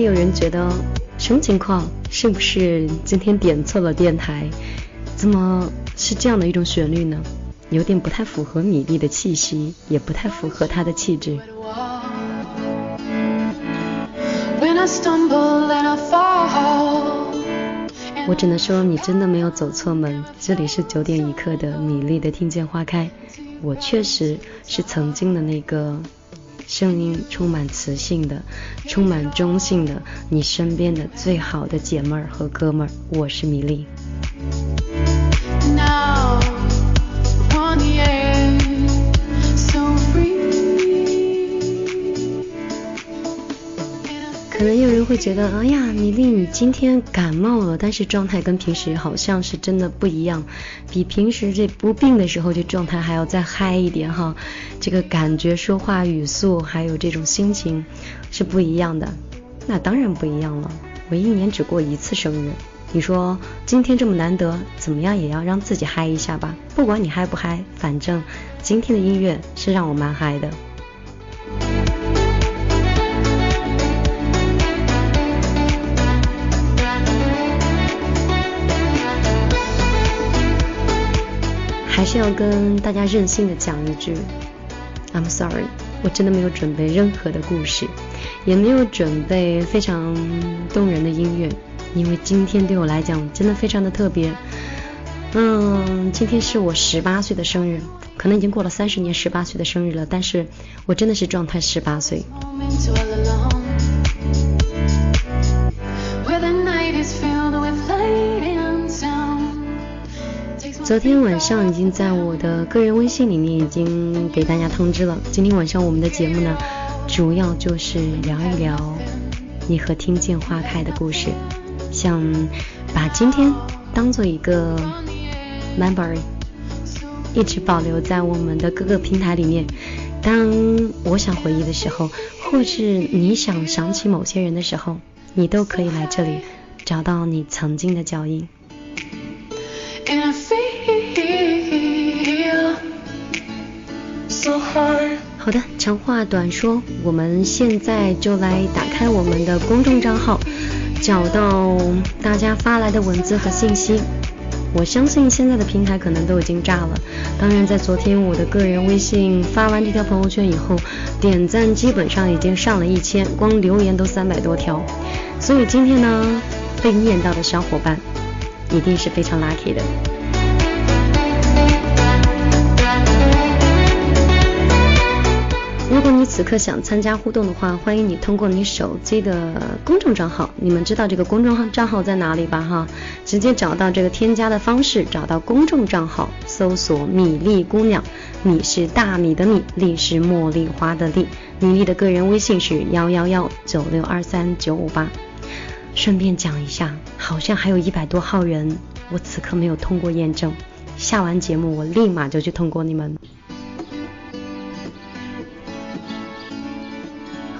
会有人觉得什么情况，是不是今天点错了电台，怎么是这样的一种旋律呢？有点不太符合米粒的气息，也不太符合她的气质。我只能说你真的没有走错门，这里是9点一刻的米粒的听见花开。我确实是曾经的那个声音充满磁性的，充满中性的，你身边的最好的姐妹儿和哥们儿。我是米粒。可能有人会觉得，哎呀，米粒你今天感冒了，但是状态跟平时好像是真的不一样，比平时这不病的时候这状态还要再嗨一点哈，这个感觉说话语速还有这种心情是不一样的。那当然不一样了，我一年只过一次生日，你说今天这么难得，怎么样也要让自己嗨一下吧。不管你嗨不嗨，反正今天的音乐是让我蛮嗨的。还是要跟大家任性的讲一句 I'm sorry， 我真的没有准备任何的故事，也没有准备非常动人的音乐，因为今天对我来讲真的非常的特别。今天是我18岁的生日，可能已经过了30年18岁的生日了，但是我真的是状态18岁。昨天晚上已经在我的个人微信里面已经给大家通知了，今天晚上我们的节目呢，主要就是聊一聊你和听见花开的故事，想把今天当做一个 memory， 一直保留在我们的各个平台里面。当我想回忆的时候，或是你想起某些人的时候，你都可以来这里找到你曾经的脚印。好的，长话短说，我们现在就来打开我们的公众账号，找到大家发来的文字和信息。我相信现在的平台可能都已经炸了，当然在昨天我的个人微信发完这条朋友圈以后，点赞基本上已经上了1000，光留言都300多条，所以今天呢被念到的小伙伴一定是非常 lucky 的。如果你此刻想参加互动的话，欢迎你通过你手机的公众账号，你们知道这个公众账号在哪里吧哈，直接找到这个添加的方式，找到公众账号，搜索米粒姑娘，米是大米的米，粒是茉莉花的粒，米粒的个人微信是11196239588。顺便讲一下，好像还有100多号人我此刻没有通过验证，下完节目我立马就去通过你们。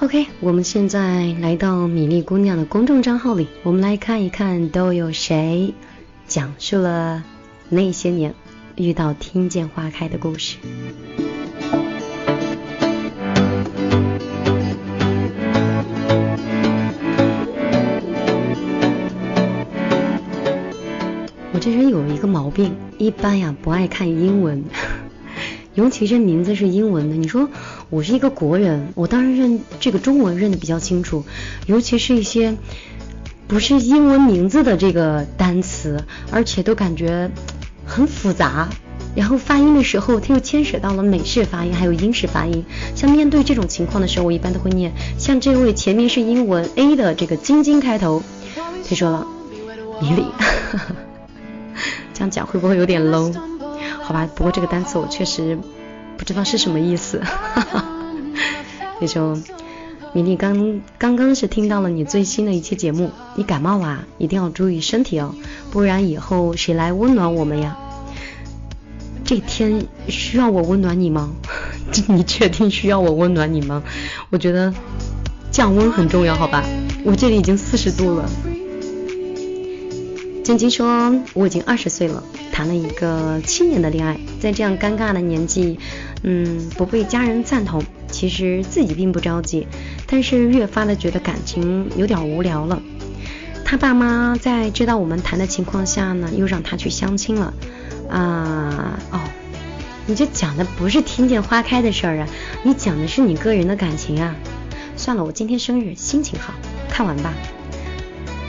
OK， 我们现在来到米粒姑娘的公众账号里，我们来看一看都有谁讲述了那些年遇到听见花开的故事。这人有一个毛病，一般呀不爱看英文，尤其这名字是英文的。你说我是一个国人，我当然认这个中文认得比较清楚，尤其是一些不是英文名字的这个单词，而且都感觉很复杂，然后发音的时候它又牵扯到了美式发音还有英式发音。像面对这种情况的时候，我一般都会念，像这位前面是英文 A 的这个晶晶开头，他说了米粒这样讲会不会有点 low？ 好吧，不过这个单词我确实不知道是什么意思。那时候米粒刚刚是听到了你最新的一期节目，你感冒啦，一定要注意身体哦，不然以后谁来温暖我们呀？这天需要我温暖你吗？你确定需要我温暖你吗？我觉得降温很重要，好吧，我这里已经40度了。晶晶说，我已经20岁了，谈了一个7年的恋爱，在这样尴尬的年纪，不被家人赞同，其实自己并不着急，但是越发的觉得感情有点无聊了。他爸妈在知道我们谈的情况下呢，又让他去相亲了。你这讲的不是听见花开的事儿啊，你讲的是你个人的感情啊。算了，我今天生日，心情好，看完吧。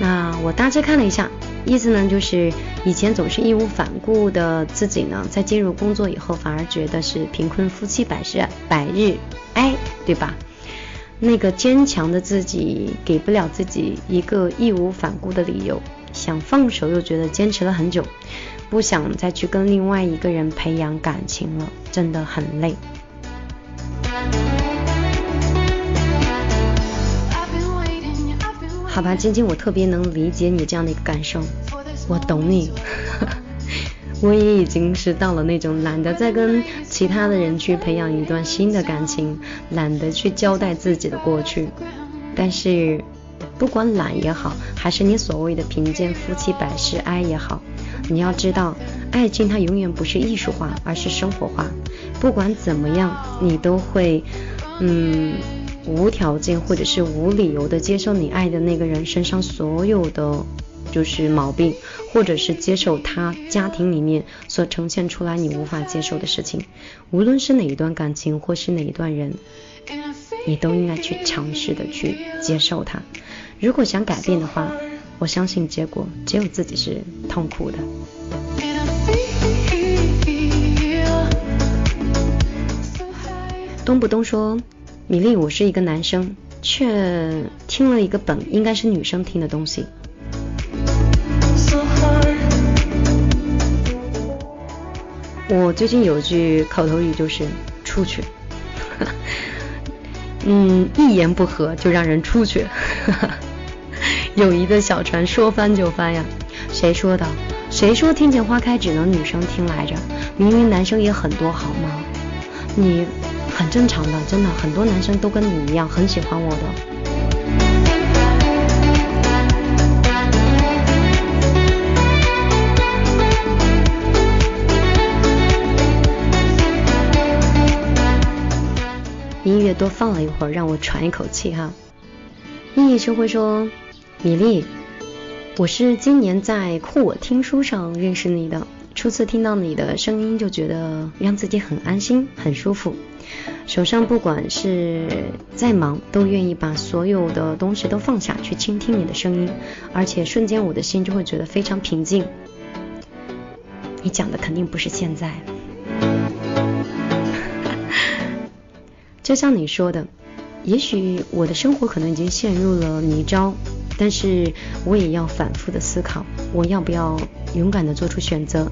那我大致看了一下，意思呢就是以前总是义无反顾的自己呢，在进入工作以后反而觉得是贫困夫妻百日哀，对吧？那个坚强的自己给不了自己一个义无反顾的理由，想放手又觉得坚持了很久，不想再去跟另外一个人培养感情了，真的很累。好吧，晶晶，我特别能理解你这样的一个感受，我懂你。我也已经是到了那种懒得再跟其他的人去培养一段新的感情，懒得去交代自己的过去。但是不管懒也好，还是你所谓的贫贱夫妻百事哀也好，你要知道，爱情它永远不是艺术化，而是生活化。不管怎么样，你都会无条件或者是无理由的接受你爱的那个人身上所有的就是毛病，或者是接受他家庭里面所呈现出来你无法接受的事情。无论是哪一段感情或是哪一段人，你都应该去尝试的去接受他。如果想改变的话，我相信结果只有自己是痛苦的。东不东说，米粒，我是一个男生，却听了一个本应该是女生听的东西。我最近有句口头语就是出去。一言不合就让人出去。友谊的小船说翻就翻呀。谁说的？谁说听见花开只能女生听来着？明明男生也很多好吗？你很正常的，真的很多男生都跟你一样很喜欢我的。音乐多放了一会儿，让我喘一口气哈。夜夜生辉说，米粒，我是今年在酷我听书上认识你的，初次听到你的声音就觉得让自己很安心很舒服，手上不管是再忙都愿意把所有的东西都放下去倾听你的声音，而且瞬间我的心就会觉得非常平静。你讲的肯定不是现在。就像你说的，也许我的生活可能已经陷入了泥沼，但是我也要反复的思考，我要不要勇敢的做出选择。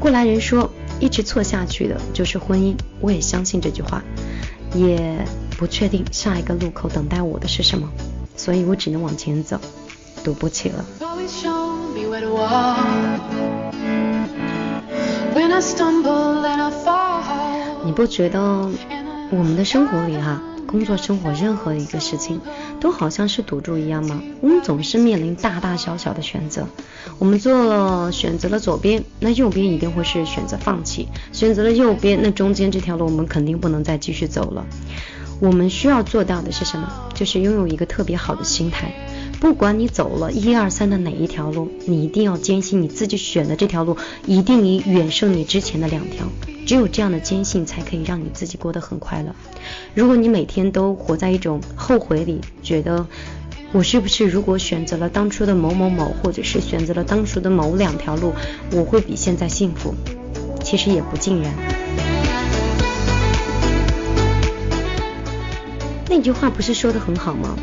过来人说，一直错下去的就是婚姻，我也相信这句话，也不确定下一个路口等待我的是什么，所以我只能往前走，赌不起了。你不觉得我们的生活里哈，工作生活任何一个事情都好像是赌注一样吗？我们总是面临大大小小的选择，我们选择了左边，那右边一定会是选择放弃，选择了右边，那中间这条路我们肯定不能再继续走了。我们需要做到的是什么？就是拥有一个特别好的心态，不管你走了1、2、3的哪一条路，你一定要坚信你自己选的这条路一定远胜你之前的2条，只有这样的坚信才可以让你自己过得很快乐。如果你每天都活在一种后悔里，觉得我是不是如果选择了当初的某某某，或者是选择了当初的某2条路，我会比现在幸福，其实也不尽然。那句话不是说得很好吗？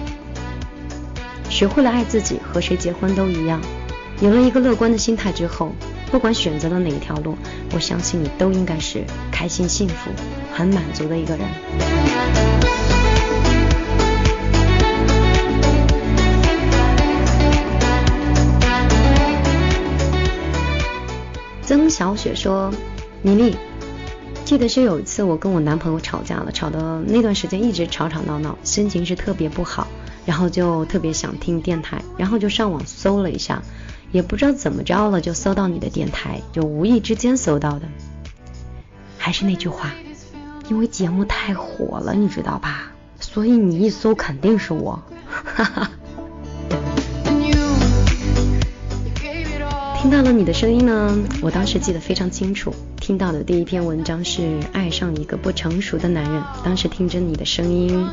学会了爱自己，和谁结婚都一样。有了一个乐观的心态之后，不管选择了哪一条路，我相信你都应该是开心、幸福、很满足的一个人。曾小雪说，米粒，记得是有一次我跟我男朋友吵架了，吵的那段时间一直吵闹闹，心情是特别不好，然后就特别想听电台，然后就上网搜了一下，也不知道怎么着了，就搜到你的电台，就无意之间搜到的。还是那句话，因为节目太火了，你知道吧？所以你一搜肯定是我，哈哈。听到了你的声音呢，我当时记得非常清楚，听到的第一篇文章是爱上一个不成熟的男人，当时听着你的声音，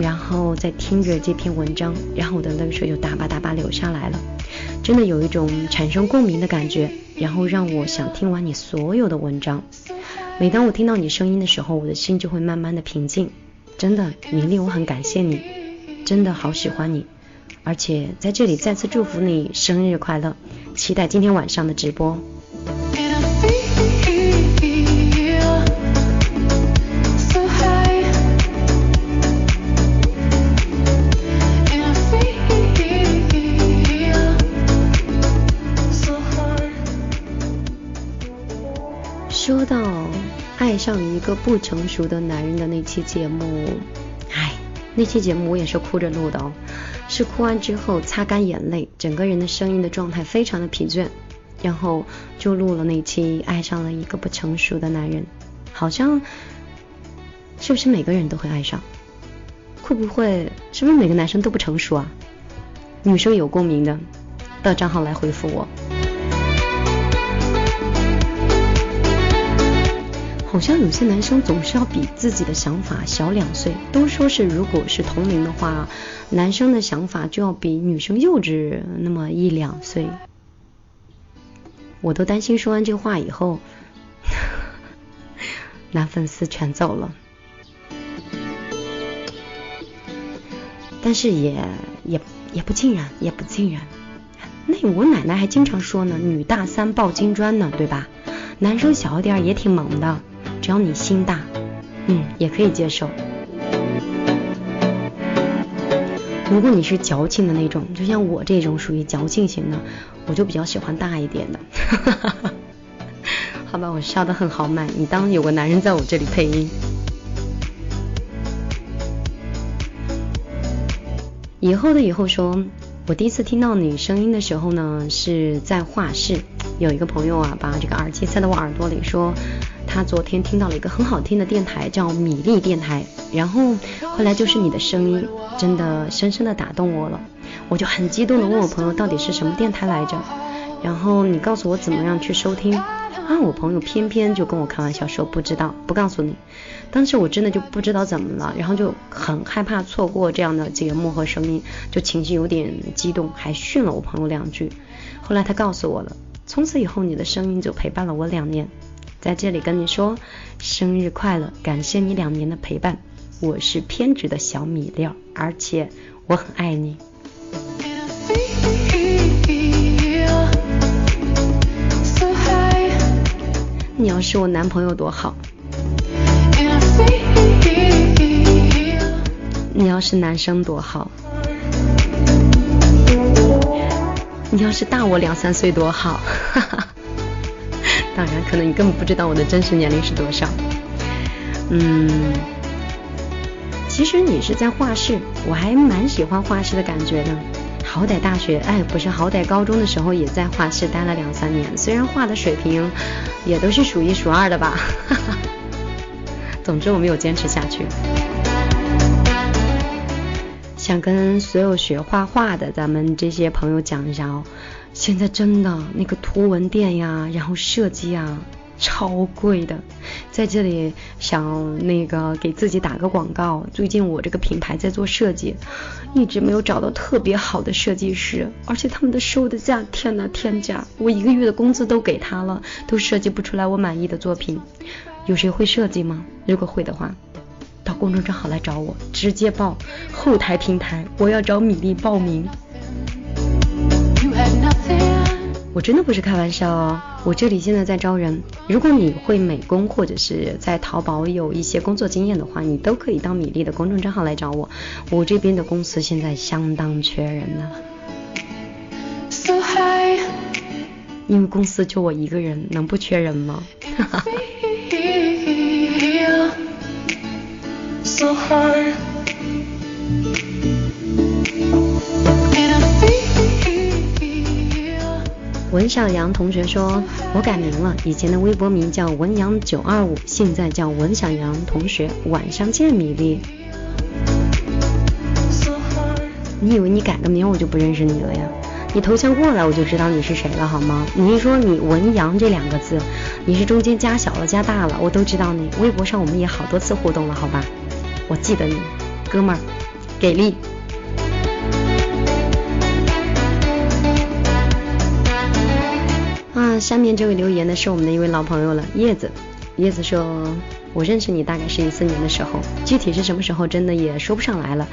然后再听着这篇文章，然后我的泪水就哒吧哒吧流下来了，真的有一种产生共鸣的感觉，然后让我想听完你所有的文章。每当我听到你声音的时候，我的心就会慢慢的平静。真的，米粒，我很感谢你，真的好喜欢你，而且在这里再次祝福你生日快乐，期待今天晚上的直播。说到爱上一个不成熟的男人的那期节目，那期节目我也是哭着录的哦，是哭完之后擦干眼泪，整个人的声音的状态非常的疲倦，然后就录了那期爱上了一个不成熟的男人。好像是不是每个人都会爱上？会不会是不是每个男生都不成熟啊？女生有共鸣的，到账号来回复我。好像有些男生总是要比自己的想法小2岁，都说是如果是同龄的话，男生的想法就要比女生幼稚那么1-2岁。我都担心说完这话以后，男粉丝全走了。但是也不尽然，也不尽然。那我奶奶还经常说呢，女大3抱金砖呢，对吧？男生小一点也挺萌的。只要你心大，也可以接受。如果你是矫情的那种，就像我这种属于矫情型的，我就比较喜欢大一点的。好吧，我笑得很豪迈，你当有个男人在我这里配音。以后的以后说，我第一次听到你声音的时候呢，是在画室，有一个朋友啊，把这个耳机塞到我耳朵里，说他昨天听到了一个很好听的电台，叫米粒电台，然后后来就是你的声音，真的深深的打动我了。我就很激动的问我朋友到底是什么电台来着，然后你告诉我怎么样去收听啊，我朋友偏偏就跟我开玩笑说不知道，不告诉你。当时我真的就不知道怎么了，然后就很害怕错过这样的节目和声音，就情绪有点激动，还训了我朋友2句。后来他告诉我了，从此以后你的声音就陪伴了我2年。在这里跟你说生日快乐，感谢你2年的陪伴，我是偏执的小米粒，而且我很爱你。你要是我男朋友多好，你要是男生多好，你要是大我2-3岁多好，哈哈。当然可能你根本不知道我的真实年龄是多少。其实你是在画室，我还蛮喜欢画室的感觉的。好歹大学高中的时候也在画室待了2-3年，虽然画的水平也都是数1数2的吧，哈哈。总之我没有坚持下去。想跟所有学画画的咱们这些朋友讲一下哦，现在真的那个图文店呀，然后设计啊，超贵的。在这里想那个给自己打个广告，最近我这个品牌在做设计，一直没有找到特别好的设计师，而且他们的收的价，天哪，天价！我1个月的工资都给他了，都设计不出来我满意的作品。有谁会设计吗？如果会的话，到公众账号来找我，直接报后台平台，我要找米粒报名。我真的不是开玩笑哦，我这里现在在招人，如果你会美工或者是在淘宝有一些工作经验的话，你都可以到米粒的公众账号来找我，我这边的公司现在相当缺人呢，因为公司就我一个人，能不缺人吗？哈哈。文少阳同学说，我改名了，以前的微博名叫文阳925，现在叫文少阳同学，晚上见米粒。你以为你改个名我就不认识你了呀？你头像过来我就知道你是谁了好吗？你一说你文阳这两个字，你是中间加小了加大了，我都知道你。微博上我们也好多次互动了好吧？我记得你，哥们儿，给力。啊，下面这位留言的是我们的一位老朋友了，叶子。叶子说，我认识你大概是14年的时候，具体是什么时候真的也说不上来了，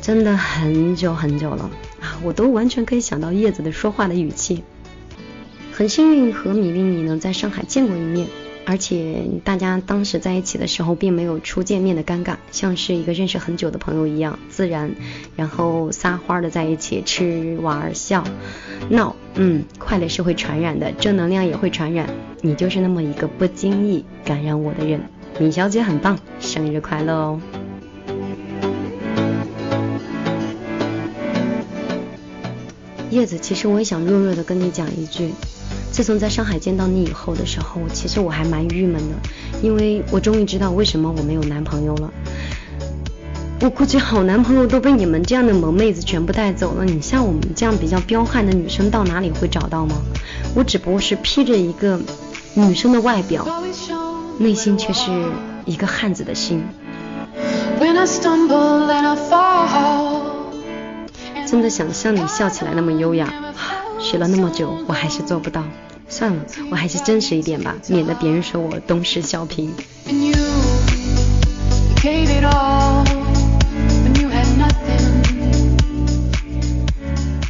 真的很久很久了啊，我都完全可以想到叶子的说话的语气。很幸运和米粒你呢在上海见过一面，而且大家当时在一起的时候并没有初见面的尴尬，像是一个认识很久的朋友一样自然，然后撒欢的在一起吃玩笑闹。快乐是会传染的，正能量也会传染，你就是那么一个不经意感染我的人。米小姐很棒，生日快乐哦。叶子，其实我也想弱弱的跟你讲一句，自从在上海见到你以后的时候，其实我还蛮郁闷的，因为我终于知道为什么我没有男朋友了。我估计好男朋友都被你们这样的萌妹子全部带走了，你像我们这样比较彪悍的女生到哪里会找到吗？我只不过是披着一个女生的外表，内心却是一个汉子的心。真的想像你笑起来那么优雅，学了那么久我还是做不到。算了，我还是真实一点吧，免得别人说我东施效颦。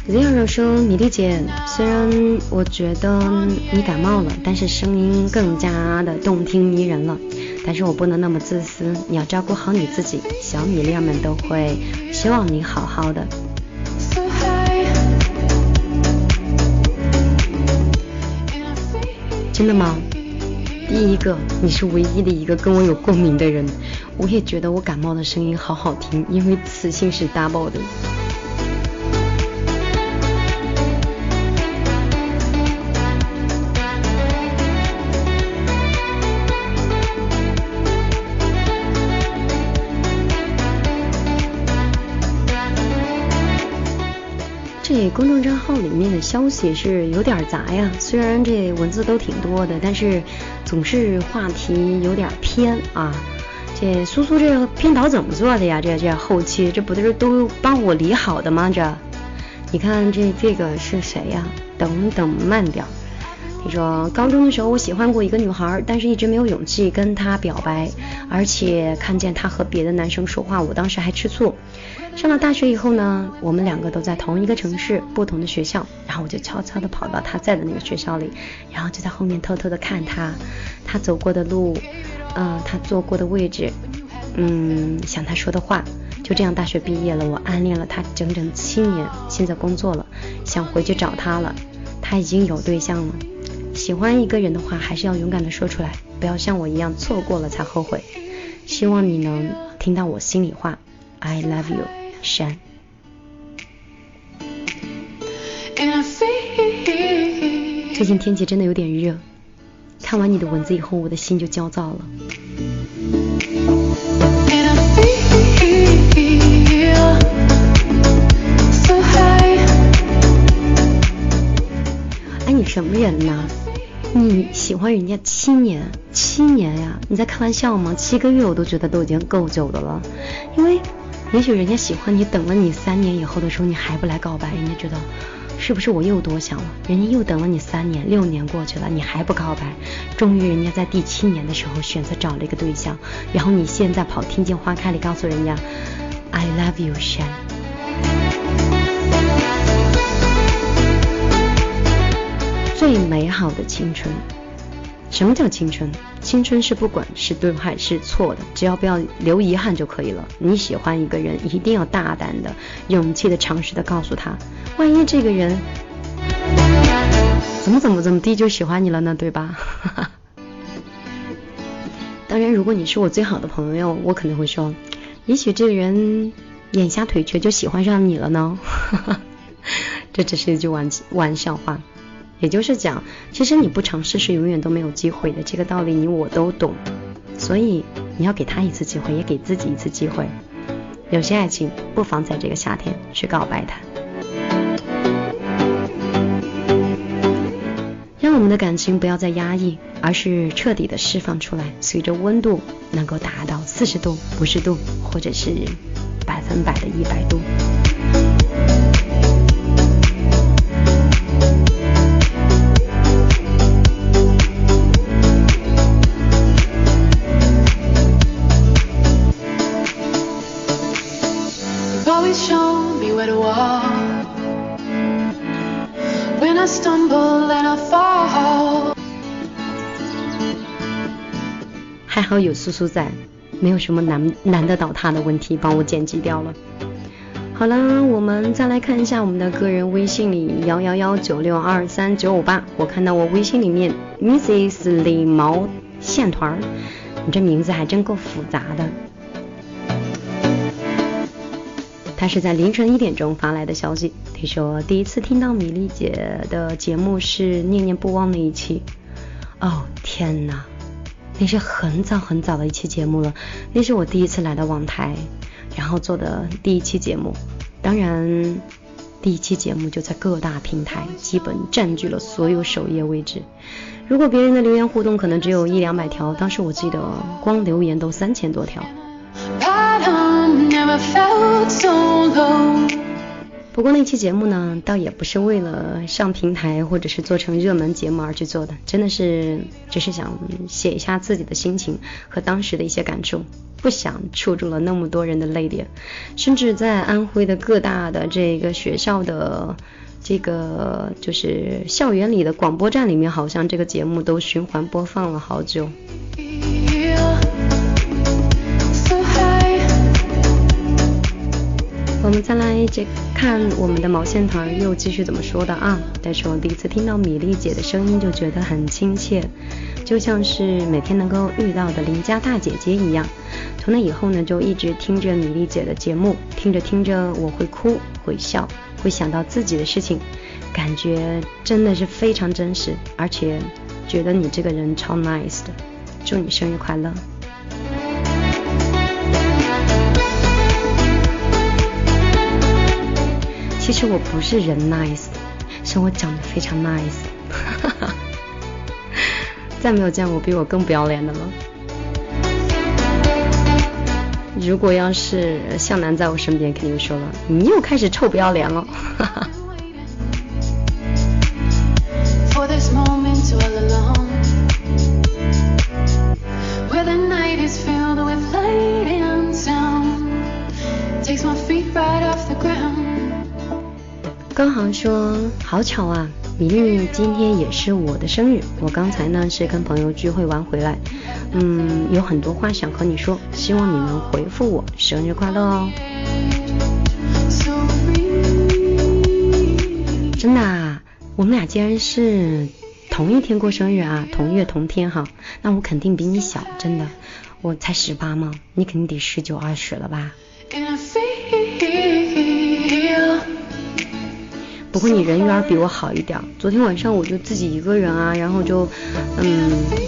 022说，米粒姐，虽然我觉得你感冒了，但是声音更加的动听迷人了，但是我不能那么自私，你要照顾好你自己，小米粒儿们都会希望你好好的。真的吗？第一个，你是唯一的一个跟我有共鸣的人，我也觉得我感冒的声音好好听，因为磁性是 double 的。这公众账号里面的消息是有点杂呀，虽然这文字都挺多的，但是总是话题有点偏啊。这苏苏这个编导怎么做的呀？这后期这不是都帮我理好的吗？这你看这个是谁呀？等等慢点。你说高中的时候我喜欢过一个女孩，但是一直没有勇气跟她表白，而且看见她和别的男生说话，我当时还吃醋。上了大学以后呢，我们两个都在同一个城市，不同的学校，然后我就悄悄的跑到他在的那个学校里，然后就在后面偷偷的看他走过的路，他坐过的位置，想他说的话。就这样大学毕业了，我暗恋了他整整7年，现在工作了，想回去找他了，他已经有对象了。喜欢一个人的话，还是要勇敢的说出来，不要像我一样错过了才后悔。希望你能听到我心里话 ，I love you。山最近天气真的有点热，看完你的文字以后我的心就焦躁了。哎，你什么人呢？你喜欢人家七年呀？你在开玩笑吗？7个月我都觉得都已经够久的了，因为也许人家喜欢你，等了你3年以后的时候，你还不来告白，人家觉得是不是我又多想了？人家又等了你3年，6年过去了，你还不告白，终于人家在第7年的时候选择找了一个对象，然后你现在跑听见花开里告诉人家 I love you 山。最美好的青春。什么叫青春？青春是不管是对还是错的，只要不要留遗憾就可以了。你喜欢一个人，一定要大胆的、勇气的、诚实的告诉他，万一这个人怎么地就喜欢你了呢，对吧？当然，如果你是我最好的朋友，我可能会说，也许这个人眼瞎腿瘸就喜欢上你了呢。这只是一句玩笑话。也就是讲，其实你不尝试是永远都没有机会的，这个道理你我都懂，所以你要给他一次机会，也给自己一次机会。有些爱情不妨在这个夏天去告白它，让我们的感情不要再压抑，而是彻底的释放出来，随着温度能够达到40度、50度，或者是100%的100度。还好有苏苏在，没有什么难得倒塌的问题，帮我剪辑掉了。好啦，我们再来看一下我们的个人微信里111962398，我看到我微信里面 Mrs 李毛线团，你这名字还真够复杂的。他是在凌晨1点钟发来的消息，他说第一次听到米粒姐的节目是念念不忘那一期。哦天哪，那是很早的一期节目了，那是我第一次来到网台然后做的第一期节目。当然第一期节目就在各大平台基本占据了所有首页位置，如果别人的留言互动可能只有100-200条，当时我记得光留言都3000多条。不过那期节目呢，倒也不是为了上平台或者是做成热门节目而去做的，真的是只是想写一下自己的心情和当时的一些感触，不想触住了那么多人的泪点。甚至在安徽的各大的这个学校的这个就是校园里的广播站里面，好像这个节目都循环播放了好久。我们再来看我们的毛线团又继续怎么说的啊？他说第一次听到米粒姐的声音就觉得很亲切，就像是每天能够遇到的邻家大姐姐一样。从那以后呢，就一直听着米粒姐的节目，听着听着我会哭会笑，会想到自己的事情，感觉真的是非常真实，而且觉得你这个人超 nice 的，祝你生日快乐。其实我不是人 nice， 是我长得非常 nice 再没有见过比我更不要脸的了。如果要是向南在我身边肯定说了，你又开始臭不要脸了高航说好巧啊，米粒今天也是我的生日，我刚才呢是跟朋友聚会玩回来，有很多话想和你说，希望你能回复我生日快乐哦。真的啊，我们俩竟然是同一天过生日啊，同月同天哈，那我肯定比你小，真的，我才18嘛，你肯定得19-20了吧。不过你人缘比我好一点，昨天晚上我就自己一个人啊，然后就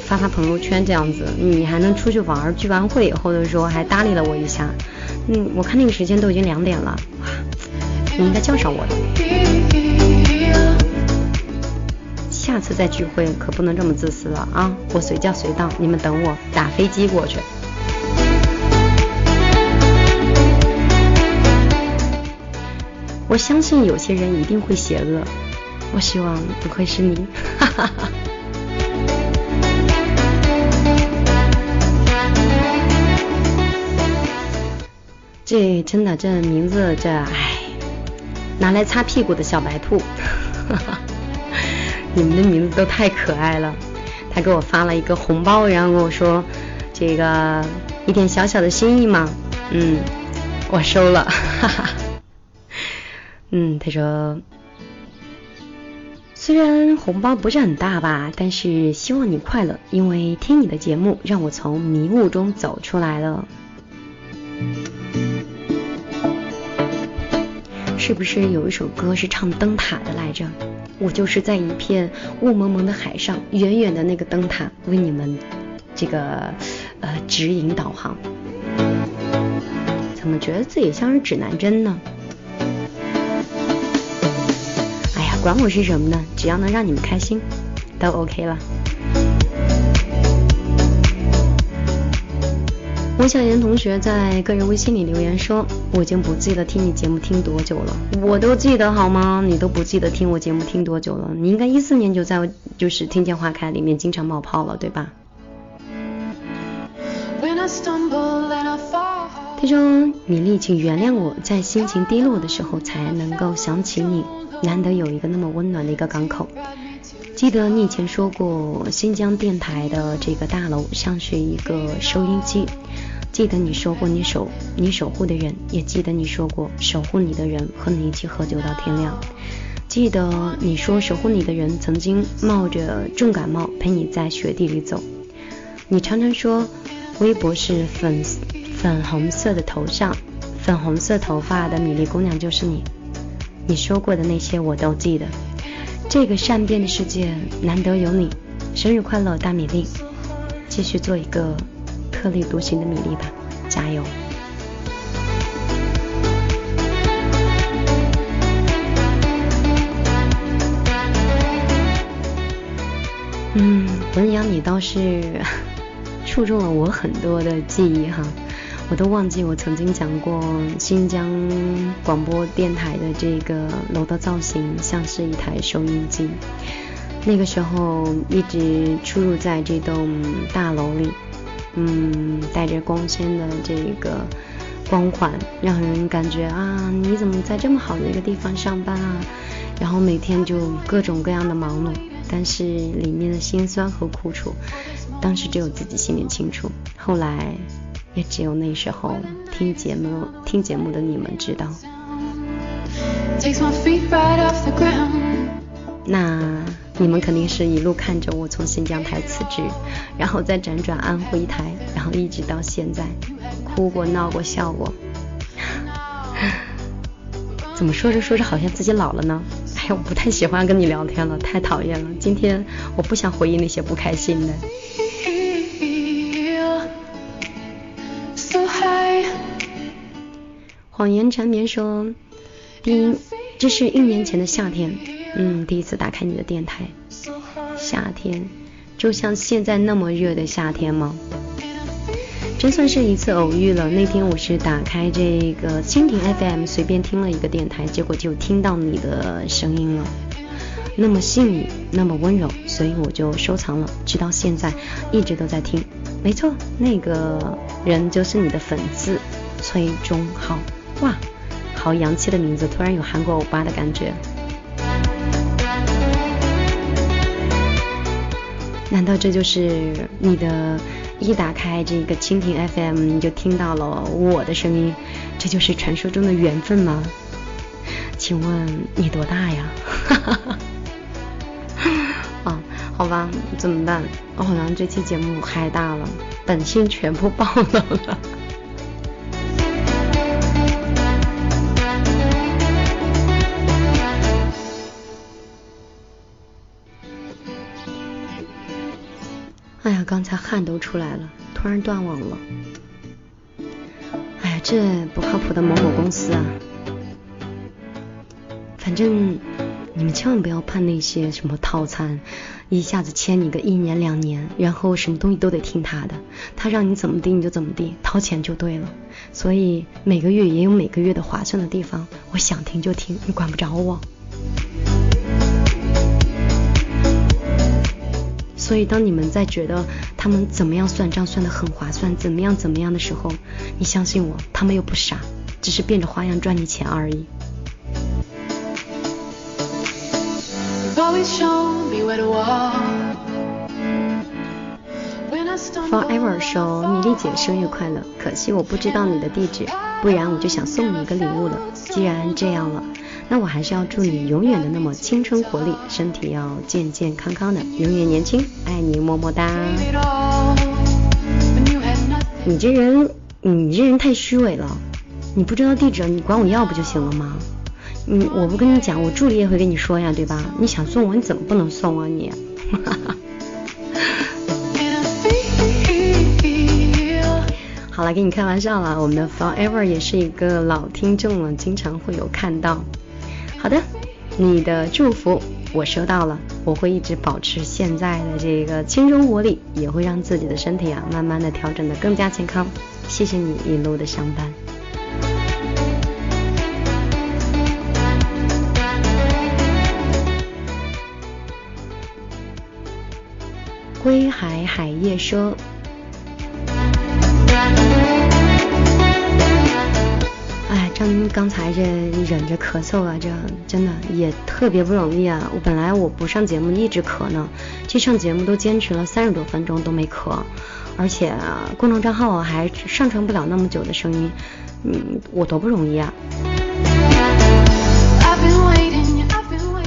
发朋友圈这样子，你还能出去玩，聚完会以后的时候还搭理了我一下。我看那个时间都已经2点了，你应该叫上我的，下次再聚会可不能这么自私了啊，我随叫随到，你们等我打飞机过去。我相信有些人一定会邪恶，我希望不会是你这真的，这名字，这拿来擦屁股的小白兔你们的名字都太可爱了。他给我发了一个红包，然后跟我说这个一点小小的心意嘛，我收了他说虽然红包不是很大吧，但是希望你快乐，因为听你的节目让我从迷雾中走出来了。是不是有一首歌是唱灯塔的来着？我就是在一片雾蒙蒙的海上，远远的那个灯塔为你们这个指引导航。怎么觉得自己像是指南针呢？哎呀，管我是什么呢，只要能让你们开心都 OK 了。我小严同学在个人微信里留言说，我已经不记得听你节目听多久了。我都记得好吗？你都不记得听我节目听多久了？你应该14年就在就是听见花开里面经常冒泡了，对吧？他说，米粒，请原谅我在心情低落的时候才能够想起你，难得有一个那么温暖的一个港口。记得你以前说过新疆电台的这个大楼像是一个收音机，记得你说过你守护的人，也记得你说过守护你的人和你一起喝酒到天亮，记得你说守护你的人曾经冒着重感冒陪你在雪地里走，你常常说微博是粉红色的头上粉红色头发的米粒姑娘就是你，你说过的那些我都记得。这个善变的世界难得有你，生日快乐大米粒，继续做一个特立独行的米粒吧，加油。文阳你倒是触动了我很多的记忆哈，我都忘记我曾经讲过新疆广播电台的这个楼的造型像是一台收音机，那个时候一直出入在这栋大楼里，带着光鲜的这个光环，让人感觉啊你怎么在这么好的一个地方上班啊，然后每天就各种各样的忙碌，但是里面的辛酸和苦楚当时只有自己心里清楚，后来也只有那时候听节目的你们知道。那你们肯定是一路看着我从新疆台辞职，然后再辗转安徽台，然后一直到现在，哭过闹过笑过。怎么说着好像自己老了呢？哎呀，我不太喜欢跟你聊天了，太讨厌了，今天我不想回忆那些不开心的。谎言缠绵说，这是1年前的夏天，第一次打开你的电台。夏天就像现在那么热的夏天吗？真算是一次偶遇了。那天我是打开这个蜻蜓 FM 随便听了一个电台，结果就听到你的声音了，那么细腻那么温柔，所以我就收藏了，直到现在一直都在听。没错，那个人就是你的粉丝崔中浩。哇，好洋气的名字，突然有韩国欧巴的感觉。难道这就是你的一打开这个蜻蜓 FM 你就听到了我的声音，这就是传说中的缘分吗？请问你多大呀？啊，好吧，怎么办，我好像这期节目嗨大了，本性全部暴露了。哎呀，刚才汗都出来了，突然断网了。哎呀，这不靠谱的某某公司啊！反正你们千万不要盼那些什么套餐，一下子签你个1年2年，然后什么东西都得听他的，他让你怎么地你就怎么地，掏钱就对了。所以每个月也有每个月的划算的地方，我想听就听，你管不着我。所以当你们在觉得他们怎么样算账算得很划算，怎么样的时候，你相信我，他们又不傻，只是变着花样赚你钱而已。Forever 说，米粒姐生日快乐，可惜我不知道你的地址，不然我就想送你一个礼物了。既然这样了，那我还是要祝你永远的那么青春活力，身体要健健康康的，永远年轻，爱你么么哒。你这人太虚伪了，你不知道地址你管我要不就行了吗？我不跟他讲，我助理也会跟你说呀，对吧？你想送我，你怎么不能送啊你？好了，跟你开玩笑了，我们的 Forever 也是一个老听众了，经常会有看到。好的，你的祝福我收到了，我会一直保持现在的这个青春活力，也会让自己的身体啊慢慢的调整的更加健康。谢谢你一路的相伴。归海海夜说，哎，刚才这忍着咳嗽啊，这真的也特别不容易啊。本来我不上节目一直咳呢，去上节目都坚持了30多分钟都没咳，而且公众账号啊还上传不了那么久的声音，我多不容易啊。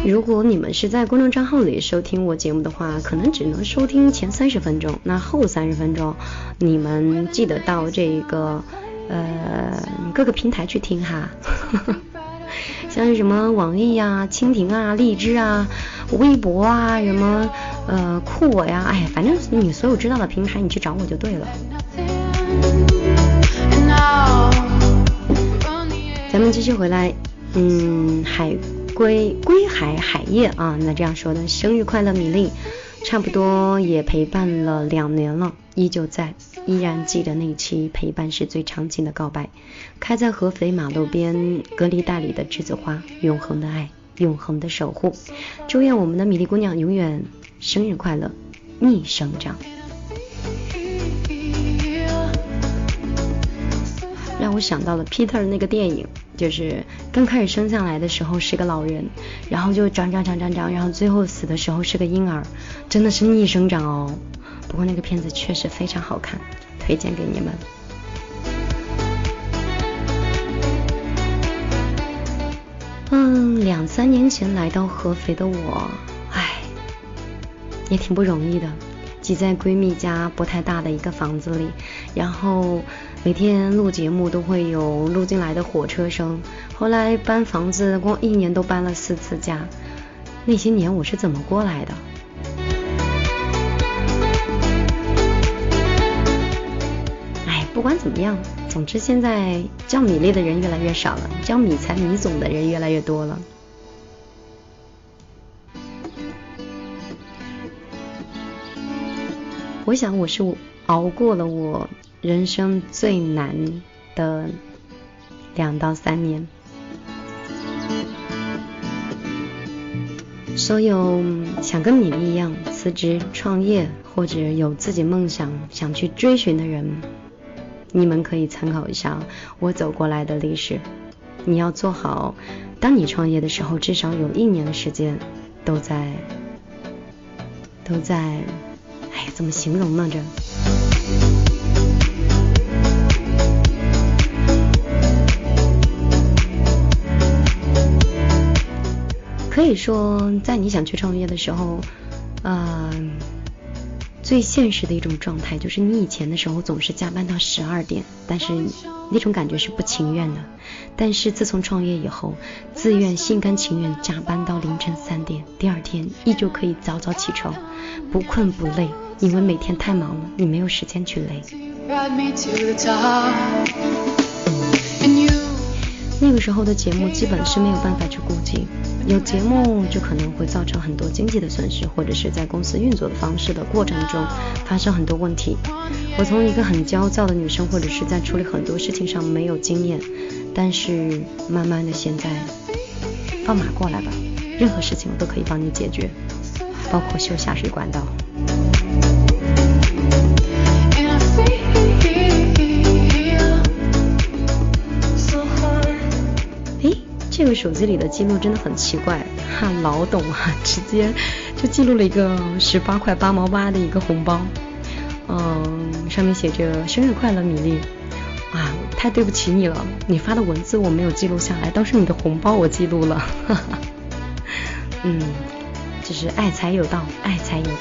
如果你们是在公众账号里收听我节目的话，可能只能收听前30分钟，那后30分钟你们记得到这个各个平台去听哈，像是什么网易啊、蜻蜓啊、荔枝啊、微博啊，什么酷我呀，哎，反正你所有知道的平台你去找我就对了。咱们继续回来，归海海夜啊，那这样说的，生日快乐米粒，差不多也陪伴了2年了，依旧在，依然记得那期陪伴是最长情的告白，开在合肥马路边隔离带里的栀子花，永恒的爱，永恒的守护，祝愿我们的米粒姑娘永远生日快乐，逆生长。让我想到了 Peter 那个电影，就是刚开始生下来的时候是个老人，然后就长，然后最后死的时候是个婴儿，真的是逆生长哦。不过那个片子确实非常好看，推荐给你们。2-3年前来到合肥的我，唉，也挺不容易的，挤在闺蜜家不太大的一个房子里，然后每天录节目都会有录进来的火车声。后来搬房子，光1年都搬了4次家，那些年我是怎么过来的？不管怎么样，总之现在叫米粒的人越来越少了，叫米才米总的人越来越多了。我想我是熬过了我人生最难的2到3年，所有想跟米粒一样辞职创业或者有自己梦想想去追寻的人，你们可以参考一下我走过来的历史，你要做好，当你创业的时候，至少有1年的时间都在，哎呀，怎么形容呢？这可以说，在你想去创业的时候，最现实的一种状态就是你以前的时候总是加班到12点，但是那种感觉是不情愿的，但是自从创业以后，自愿心甘情愿加班到凌晨3点，第二天依旧可以早早起床，不困不累，因为每天太忙了，你没有时间去累。那个时候的节目基本是没有办法去顾及，有节目就可能会造成很多经济的损失，或者是在公司运作的方式的过程中发生很多问题。我从一个很焦躁的女生，或者是在处理很多事情上没有经验，但是慢慢的现在放马过来吧，任何事情我都可以帮你解决，包括修下水管道。这个手机里的记录真的很奇怪哈，老董啊，直接就记录了一个18块8毛8的一个红包，上面写着生日快乐米粒啊，太对不起你了，你发的文字我没有记录下来，倒是你的红包我记录了，哈哈，就是爱才有道，爱才有道。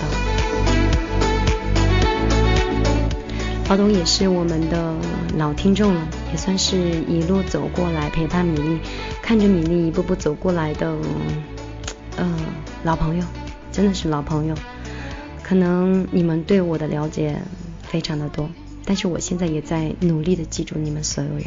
老董也是我们的老听众了，也算是一路走过来陪伴米粒，看着米粒一步步走过来的老朋友，真的是老朋友。可能你们对我的了解非常的多，但是我现在也在努力的记住你们所有人。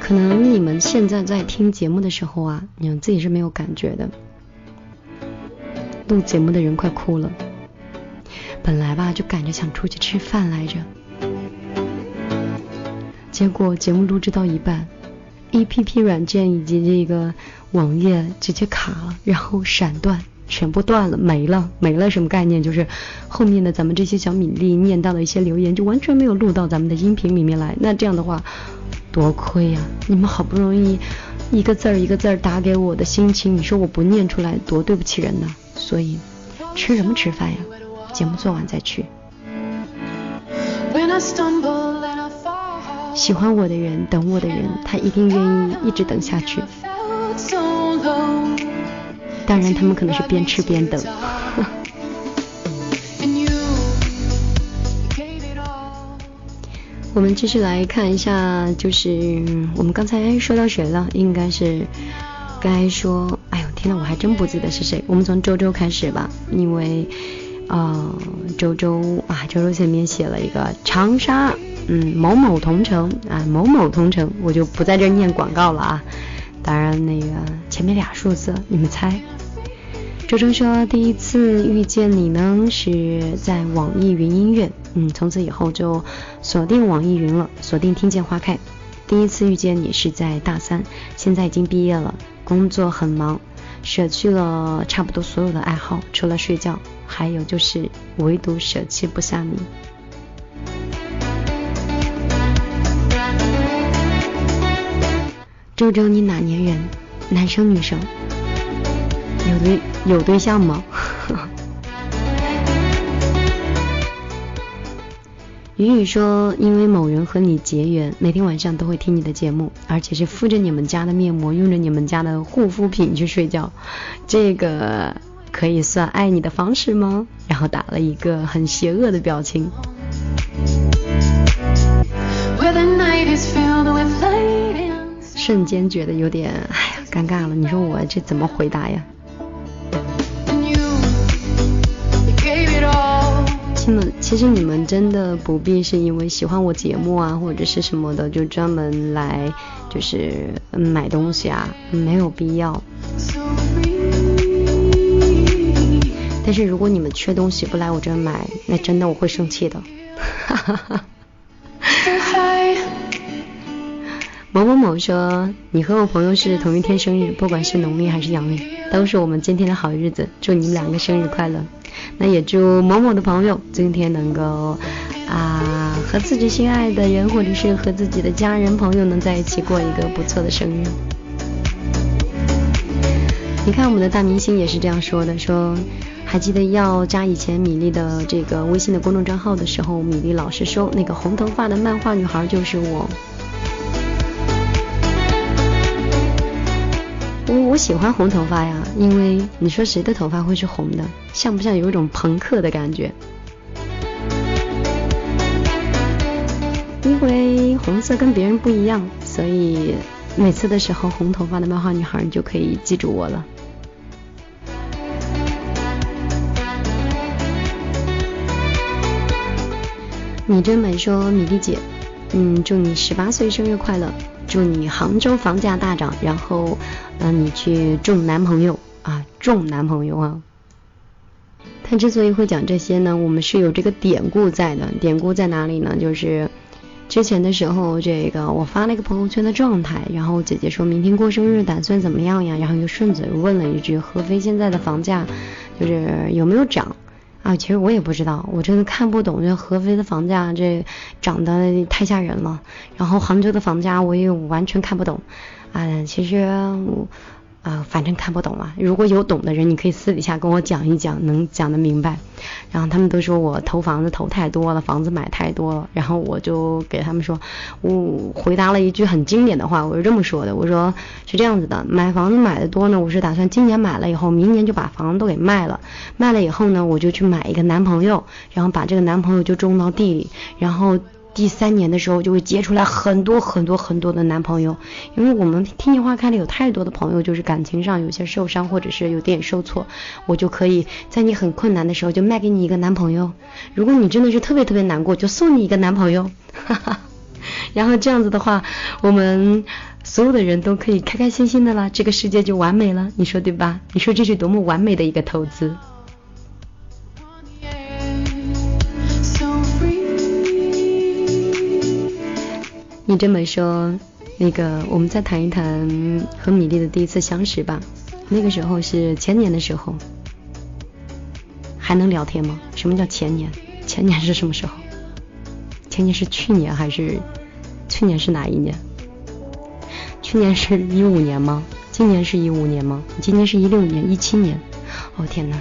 可能你们现在在听节目的时候啊，你们自己是没有感觉的，录节目的人快哭了。本来吧就感觉想出去吃饭来着，结果节目录制到一半，APP 软件以及这个网页直接卡了，然后闪断，全部断了，没了。什么概念？就是后面的咱们这些小米粒念到的一些留言就完全没有录到咱们的音频里面来。那这样的话多亏呀，你们好不容易一个字儿一个字儿打给我的心情，你说我不念出来多对不起人呢。所以吃什么吃饭呀，节目做完再去。喜欢我的人，等我的人，他一定愿意一直等下去。当然他们可能是边吃边等。我们继续来看一下，就是我们刚才说到谁了，应该是该说，哎呦天哪，我还真不记得是谁。我们从周周开始吧，因为周周前面写了一个长沙某某同城啊，某某同城，我就不在这念广告了啊。当然那个前面俩数字你们猜。周周说第一次遇见你呢是在网易云音乐，从此以后就锁定网易云了，锁定听见花开。第一次遇见你是在大三，现在已经毕业了，工作很忙，舍去了差不多所有的爱好，除了睡觉，还有就是唯独舍弃不下你。周周你哪年人？男生女生？有对象吗？雨雨说因为某人和你结缘，每天晚上都会听你的节目，而且是敷着你们家的面膜，用着你们家的护肤品去睡觉，这个可以算爱你的方式吗？然后打了一个很邪恶的表情。瞬间觉得有点尴尬了，你说我这怎么回答呀？其实你们真的不必是因为喜欢我节目啊或者是什么的就专门来就是买东西啊，没有必要。但是如果你们缺东西不来我这买，那真的我会生气的。某某某说你和我朋友是同一天生日，不管是农历还是阳历，都是我们今天的好日子，祝你们两个生日快乐。那也祝某某的朋友今天能够和自己心爱的人或者是和自己的家人朋友能在一起过一个不错的生日。你看我们的大明星也是这样说的，说还记得要加以前米粒的这个微信的公众账号的时候，米粒老师说那个红头发的漫画女孩就是我。我喜欢红头发呀，因为你说谁的头发会是红的，像不像有一种朋克的感觉？因为红色跟别人不一样，所以每次的时候红头发的漫画女孩就可以记住我了。你真美说米粒姐，祝你18岁生日快乐，祝你杭州房价大涨，然后你去种男朋友啊。他之所以会讲这些呢，我们是有这个典故在的。典故在哪里呢？就是之前的时候，这个我发了一个朋友圈的状态，然后姐姐说明天过生日打算怎么样呀，然后又顺嘴问了一句合肥现在的房价就是有没有涨啊。其实我也不知道，我真的看不懂这合肥的房价这涨得太吓人了，然后杭州的房价我也完全看不懂啊。其实反正看不懂嘛，如果有懂的人你可以私底下跟我讲一讲，能讲得明白。然后他们都说我投房子投太多了，房子买太多了。然后我就给他们说，我回答了一句很经典的话，我是这么说的，我说是这样子的，买房子买的多呢，我是打算今年买了以后明年就把房子都给卖了，卖了以后呢我就去买一个男朋友，然后把这个男朋友就种到地里，然后第3年的时候就会结出来很多很多很多的男朋友。因为我们听你话看里有太多的朋友就是感情上有些受伤或者是有点受挫，我就可以在你很困难的时候就卖给你一个男朋友，如果你真的是特别特别难过就送你一个男朋友，哈哈。然后这样子的话我们所有的人都可以开开心心的了，这个世界就完美了，你说对吧？你说这是多么完美的一个投资。你这么说，那个我们再谈一谈和米粒的第一次相识吧。那个时候是前年的时候，还能聊天吗？什么叫前年？前年是什么时候？前年是去年还是？去年是哪一年？去年是15年吗？今年是15年吗？今年是16年、17年？哦天哪！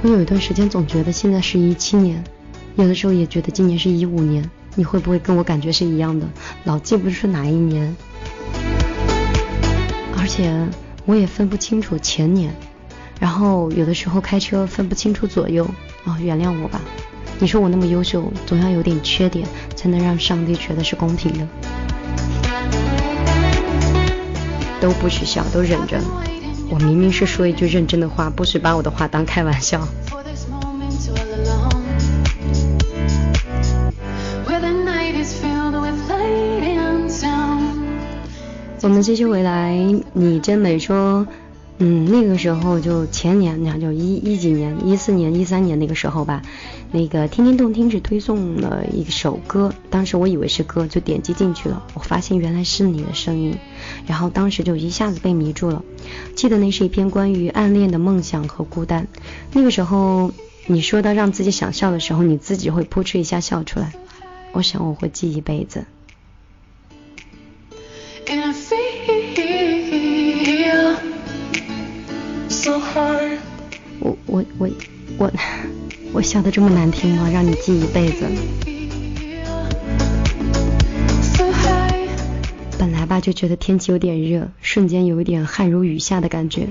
我有一段时间总觉得现在是17年，有的时候也觉得今年是15年，你会不会跟我感觉是一样的？老记不住哪一年，而且我也分不清楚前年，然后有的时候开车分不清楚左右，原谅我吧。你说我那么优秀，总要有点缺点，才能让上帝觉得是公平的。都不许笑，都忍着。我明明是说一句认真的话，不许把我的话当开玩笑。我们继续回来，你真美说，那个时候就前年，那就一几年，14年、13年那个时候吧。那个天天动听只推送了一首歌，当时我以为是歌，就点击进去了，我发现原来是你的声音，然后当时就一下子被迷住了。记得那是一篇关于暗恋的梦想和孤单。那个时候你说到让自己想笑的时候，你自己会扑哧一下笑出来，我想我会记一辈子。我笑得这么难听吗？让你记一辈子。本来吧就觉得天气有点热，瞬间有一点汗如雨下的感觉。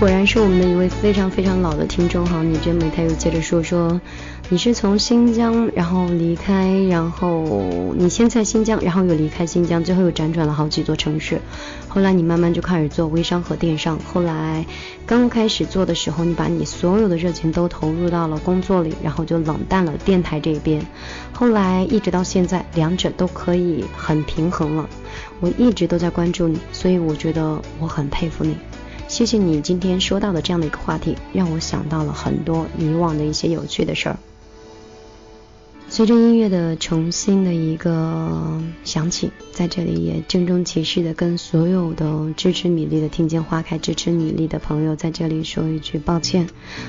果然是我们的一位非常非常老的听众哈，你真美，他又接着说你是从新疆然后离开，然后你先在新疆，然后又离开新疆，最后又辗转了好几座城市，后来你慢慢就开始做微商和电商，后来刚开始做的时候你把你所有的热情都投入到了工作里，然后就冷淡了电台这边，后来一直到现在两者都可以很平衡了。我一直都在关注你，所以我觉得我很佩服你，谢谢你今天说到的这样的一个话题，让我想到了很多以往的一些有趣的事儿。随着音乐的重新的一个响起，在这里也郑重其事的跟所有的支持米粒的听见花开支持米粒的朋友在这里说一句抱歉，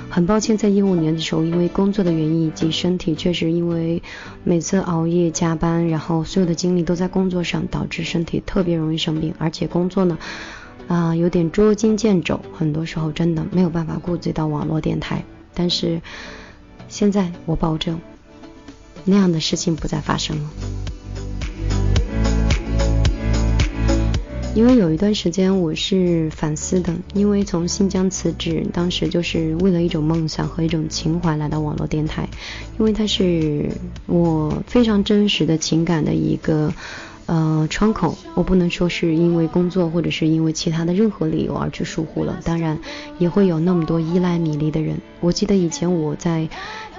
很抱歉在15年的时候因为工作的原因以及身体，确实因为每次熬夜加班，然后所有的精力都在工作上，导致身体特别容易生病，而且工作呢有点捉襟见肘，很多时候真的没有办法顾及到网络电台，但是现在我保证那样的事情不再发生了。因为有一段时间我是反思的，因为从新疆辞职，当时就是为了一种梦想和一种情怀来到网络电台，因为它是我非常真实的情感的一个窗口，我不能说是因为工作或者是因为其他的任何理由而去疏忽了，当然也会有那么多依赖米粒的人。我记得以前我在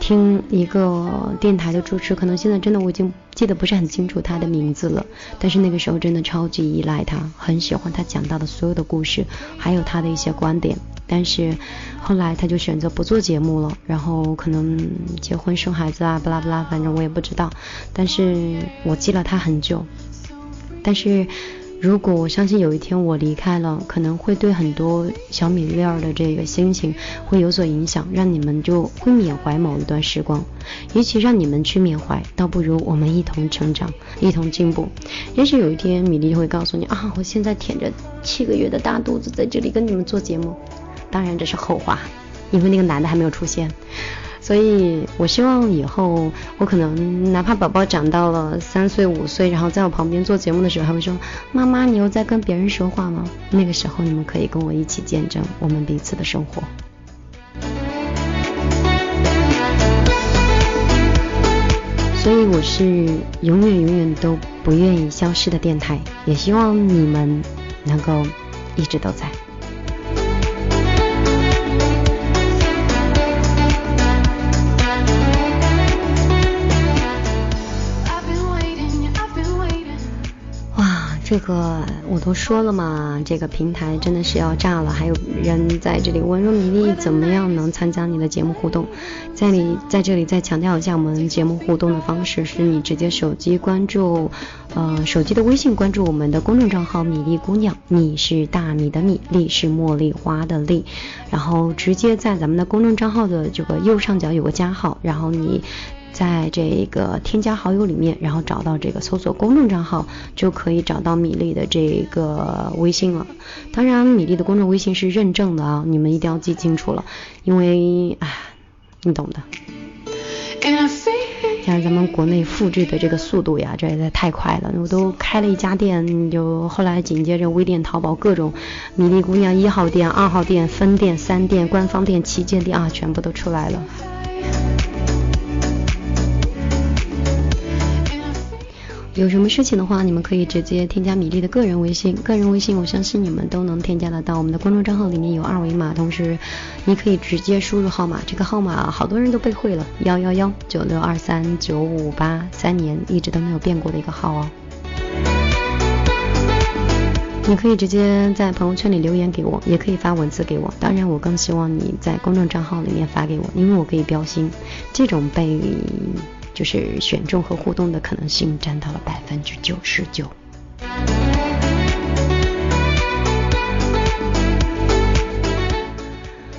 听一个电台的主持，可能现在真的我已经记得不是很清楚他的名字了，但是那个时候真的超级依赖他，很喜欢他讲到的所有的故事还有他的一些观点，但是后来他就选择不做节目了，然后可能结婚生孩子啊不啦不啦，反正我也不知道，但是我记了他很久。但是如果我相信有一天我离开了，可能会对很多小米粒儿的这个心情会有所影响，让你们就会缅怀某一段时光。与其让你们去缅怀，倒不如我们一同成长，一同进步。也许有一天米粒会告诉你啊，我现在舔着7个月的大肚子在这里跟你们做节目。当然这是后话，因为那个男的还没有出现。所以我希望以后我可能哪怕宝宝长到了3岁5岁，然后在我旁边做节目的时候还会说，妈妈你又在跟别人说话吗？那个时候你们可以跟我一起见证我们彼此的生活。所以我是永远永远都不愿意消失的电台，也希望你们能够一直都在。这个我都说了嘛，这个平台真的是要炸了，还有人在这里问说米粒怎么样能参加你的节目互动。在这里再强调一下，我们节目互动的方式是你直接手机关注手机的微信，关注我们的公众账号米粒姑娘，米是大米的米，粒是茉莉花的粒，然后直接在咱们的公众账号的这个右上角有个加号，然后你在这个添加好友里面，然后找到这个搜索公众账号，就可以找到米粒的这个微信了。当然米粒的公众微信是认证的啊，你们一定要记清楚了，因为哎，你懂的。像咱们国内复制的这个速度呀，这也太快了，我都开了一家店，就后来紧接着微店、淘宝各种米粒姑娘1号店、2号店、分店、3店、官方店、旗舰店啊，全部都出来了。有什么事情的话，你们可以直接添加米粒的个人微信，我相信你们都能添加得到。我们的公众账号里面有二维码，同时你可以直接输入号码，这个号码好多人都背会了，11196239558，3年一直都没有变过的一个号哦。你可以直接在朋友圈里留言给我，也可以发文字给我，当然我更希望你在公众账号里面发给我，因为我可以标星，这种被就是选中和互动的可能性占到了99%。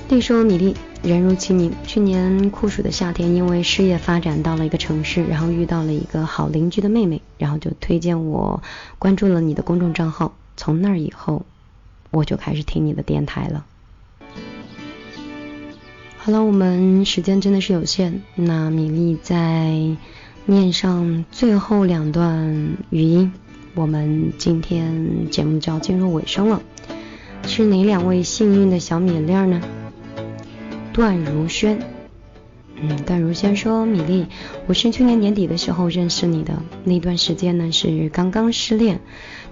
对，说米粒人如其名，去年酷暑的夏天，因为事业发展到了一个城市，然后遇到了一个好邻居的妹妹，然后就推荐我关注了你的公众账号，从那以后我就开始听你的电台了。好了，我们时间真的是有限，那米粒再念上最后2段语音，我们今天节目就要进入尾声了。是哪2位幸运的小米粒儿呢？段如轩，段如轩说，米粒，我是去年年底的时候认识你的，那段时间呢是刚刚失恋，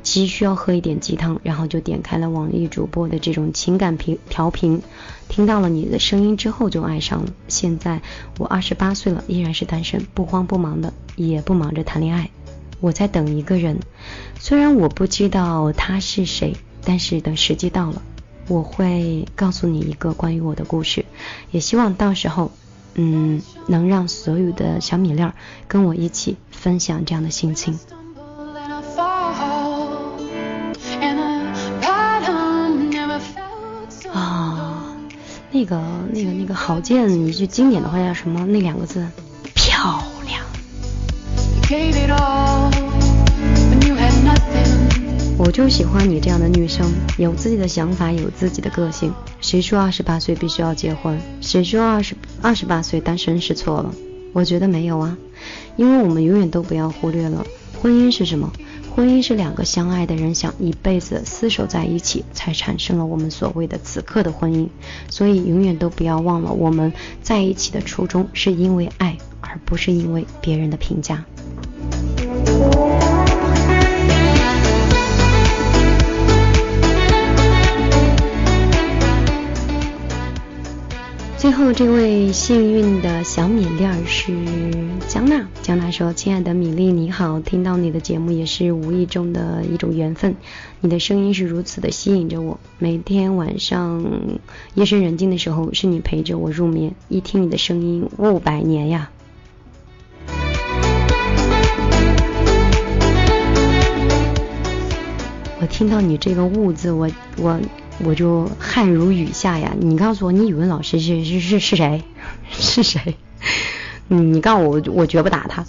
急需要喝一点鸡汤，然后就点开了网易主播的这种情感调频，听到了你的声音之后就爱上了。现在我28岁了，依然是单身，不慌不忙的，也不忙着谈恋爱，我在等一个人，虽然我不知道他是谁，但是等时机到了，我会告诉你一个关于我的故事，也希望到时候能让所有的小米粒儿跟我一起分享这样的心情。那个郝建一句经典的话叫什么？那2个字，漂亮。我就喜欢你这样的女生，有自己的想法，有自己的个性。谁说28岁必须要结婚？谁说28岁单身是错了？我觉得没有啊，因为我们永远都不要忽略了婚姻是什么。婚姻是2个相爱的人想一辈子厮守在一起，才产生了我们所谓的此刻的婚姻。所以永远都不要忘了，我们在一起的初衷是因为爱，而不是因为别人的评价。最后这位幸运的小米粒儿是江娜，江娜说，亲爱的米粒你好，听到你的节目也是无意中的一种缘分，你的声音是如此的吸引着我，每天晚上夜深人静的时候是你陪着我入眠，一听你的声音500年呀。我我听到你这个物字，我就汗如雨下呀！你告诉我，你语文老师是谁？是谁？你告诉我，我绝不打他。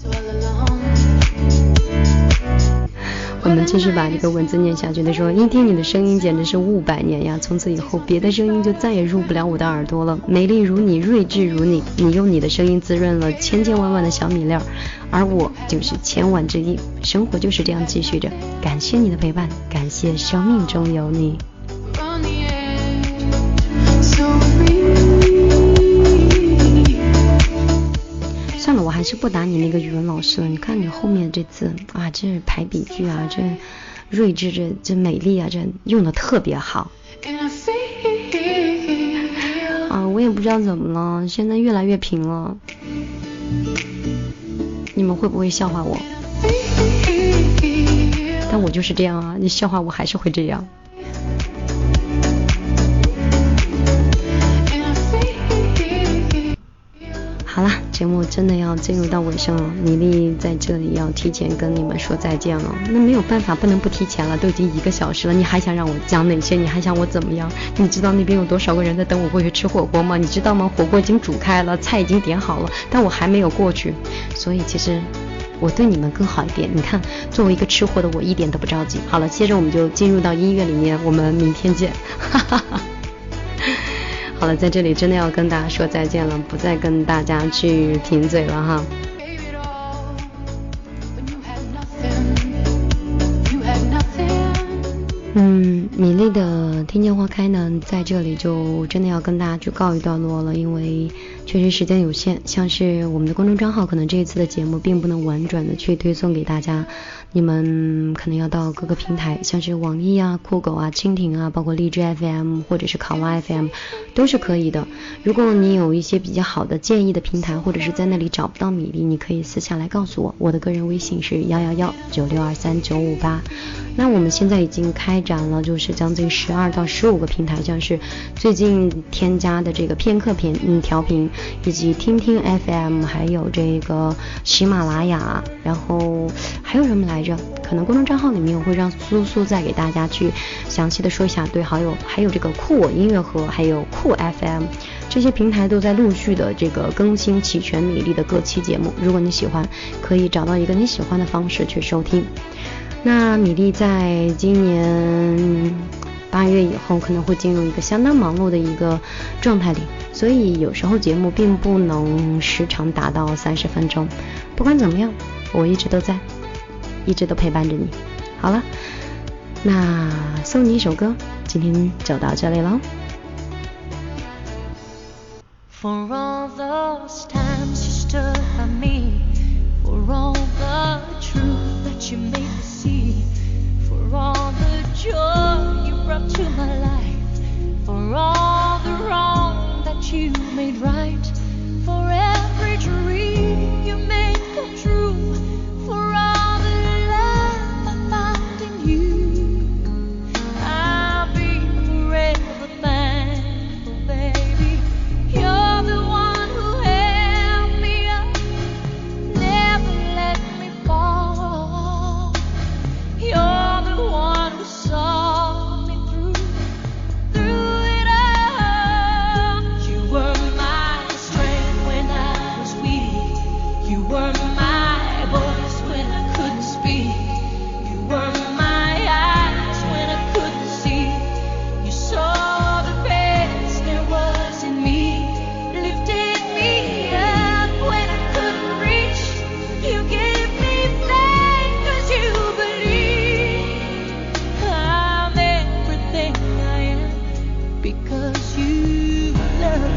我们继续把这个文字念下去的时候，一听你的声音简直是误百年呀！从此以后，别的声音就再也入不了我的耳朵了。美丽如你，睿智如你，你用你的声音滋润了千千万万的小米粒儿，而我就是千万之一。生活就是这样继续着，感谢你的陪伴，感谢生命中有你。算了，我还是不打你那个语文老师了。你看你后面这字啊，这排比句啊，这睿智，这美丽啊，这用的特别好啊！我也不知道怎么了，现在越来越平了。你们会不会笑话我？但我就是这样啊，你笑话我还是会这样。好了，节目真的要进入到尾声了，米粒在这里要提前跟你们说再见了。那没有办法，不能不提前了，都已经1个小时了，你还想让我讲哪些？你还想我怎么样？你知道那边有多少个人在等我过去吃火锅吗？你知道吗？火锅已经煮开了，菜已经点好了，但我还没有过去。所以其实我对你们更好一点，你看作为一个吃货的我一点都不着急。好了，接着我们就进入到音乐里面，我们明天见。哈哈哈。好了，在这里真的要跟大家说再见了，不再跟大家去贫嘴了哈。米粒的听见花开呢，在这里就真的要跟大家去告一段落了，因为确实时间有限，像是我们的公众账号可能这一次的节目并不能婉转的去推送给大家，你们可能要到各个平台，像是网易啊、酷狗啊、蜻蜓啊，包括荔枝 FM 或者是考拉 FM 都是可以的。如果你有一些比较好的建议的平台，或者是在那里找不到米粒，你可以私下来告诉我，我的个人微信是11196239558。那我们现在已经开展了就是将近12到15个平台，像是最近添加的这个片刻频调频，以及听听 FM， 还有这个喜马拉雅，然后还有什么来着？可能公众账号里面我会让苏苏再给大家去详细的说一下。对，还有这个酷我音乐盒，还有酷 FM， 这些平台都在陆续的这个更新齐全米粒的各期节目。如果你喜欢，可以找到一个你喜欢的方式去收听。那米粒在今年8月以后可能会进入一个相当忙碌的一个状态里，所以有时候节目并不能时长达到30分钟。不管怎么样，我一直都在，一直都陪伴着你。好了，那送你一首歌，今天就到这里了。For all those times you stood by me, for all the truth that you made me see, for all the joy you brought to my life, for all the wrong that you made right, for every dream you made come true, for all the love I found in you. I'll be forever thankful, baby. You're the one who held me up, never let me fall. You're the one who saw me through it all. You were my strength when I was weak. You were my voice when I couldn't speak. You were my eyes when I couldn't see. You saw the best there was in me. Lifted me up when I couldn't reach. You gave me faith 'cause you believed. I'm everything I am because you love me.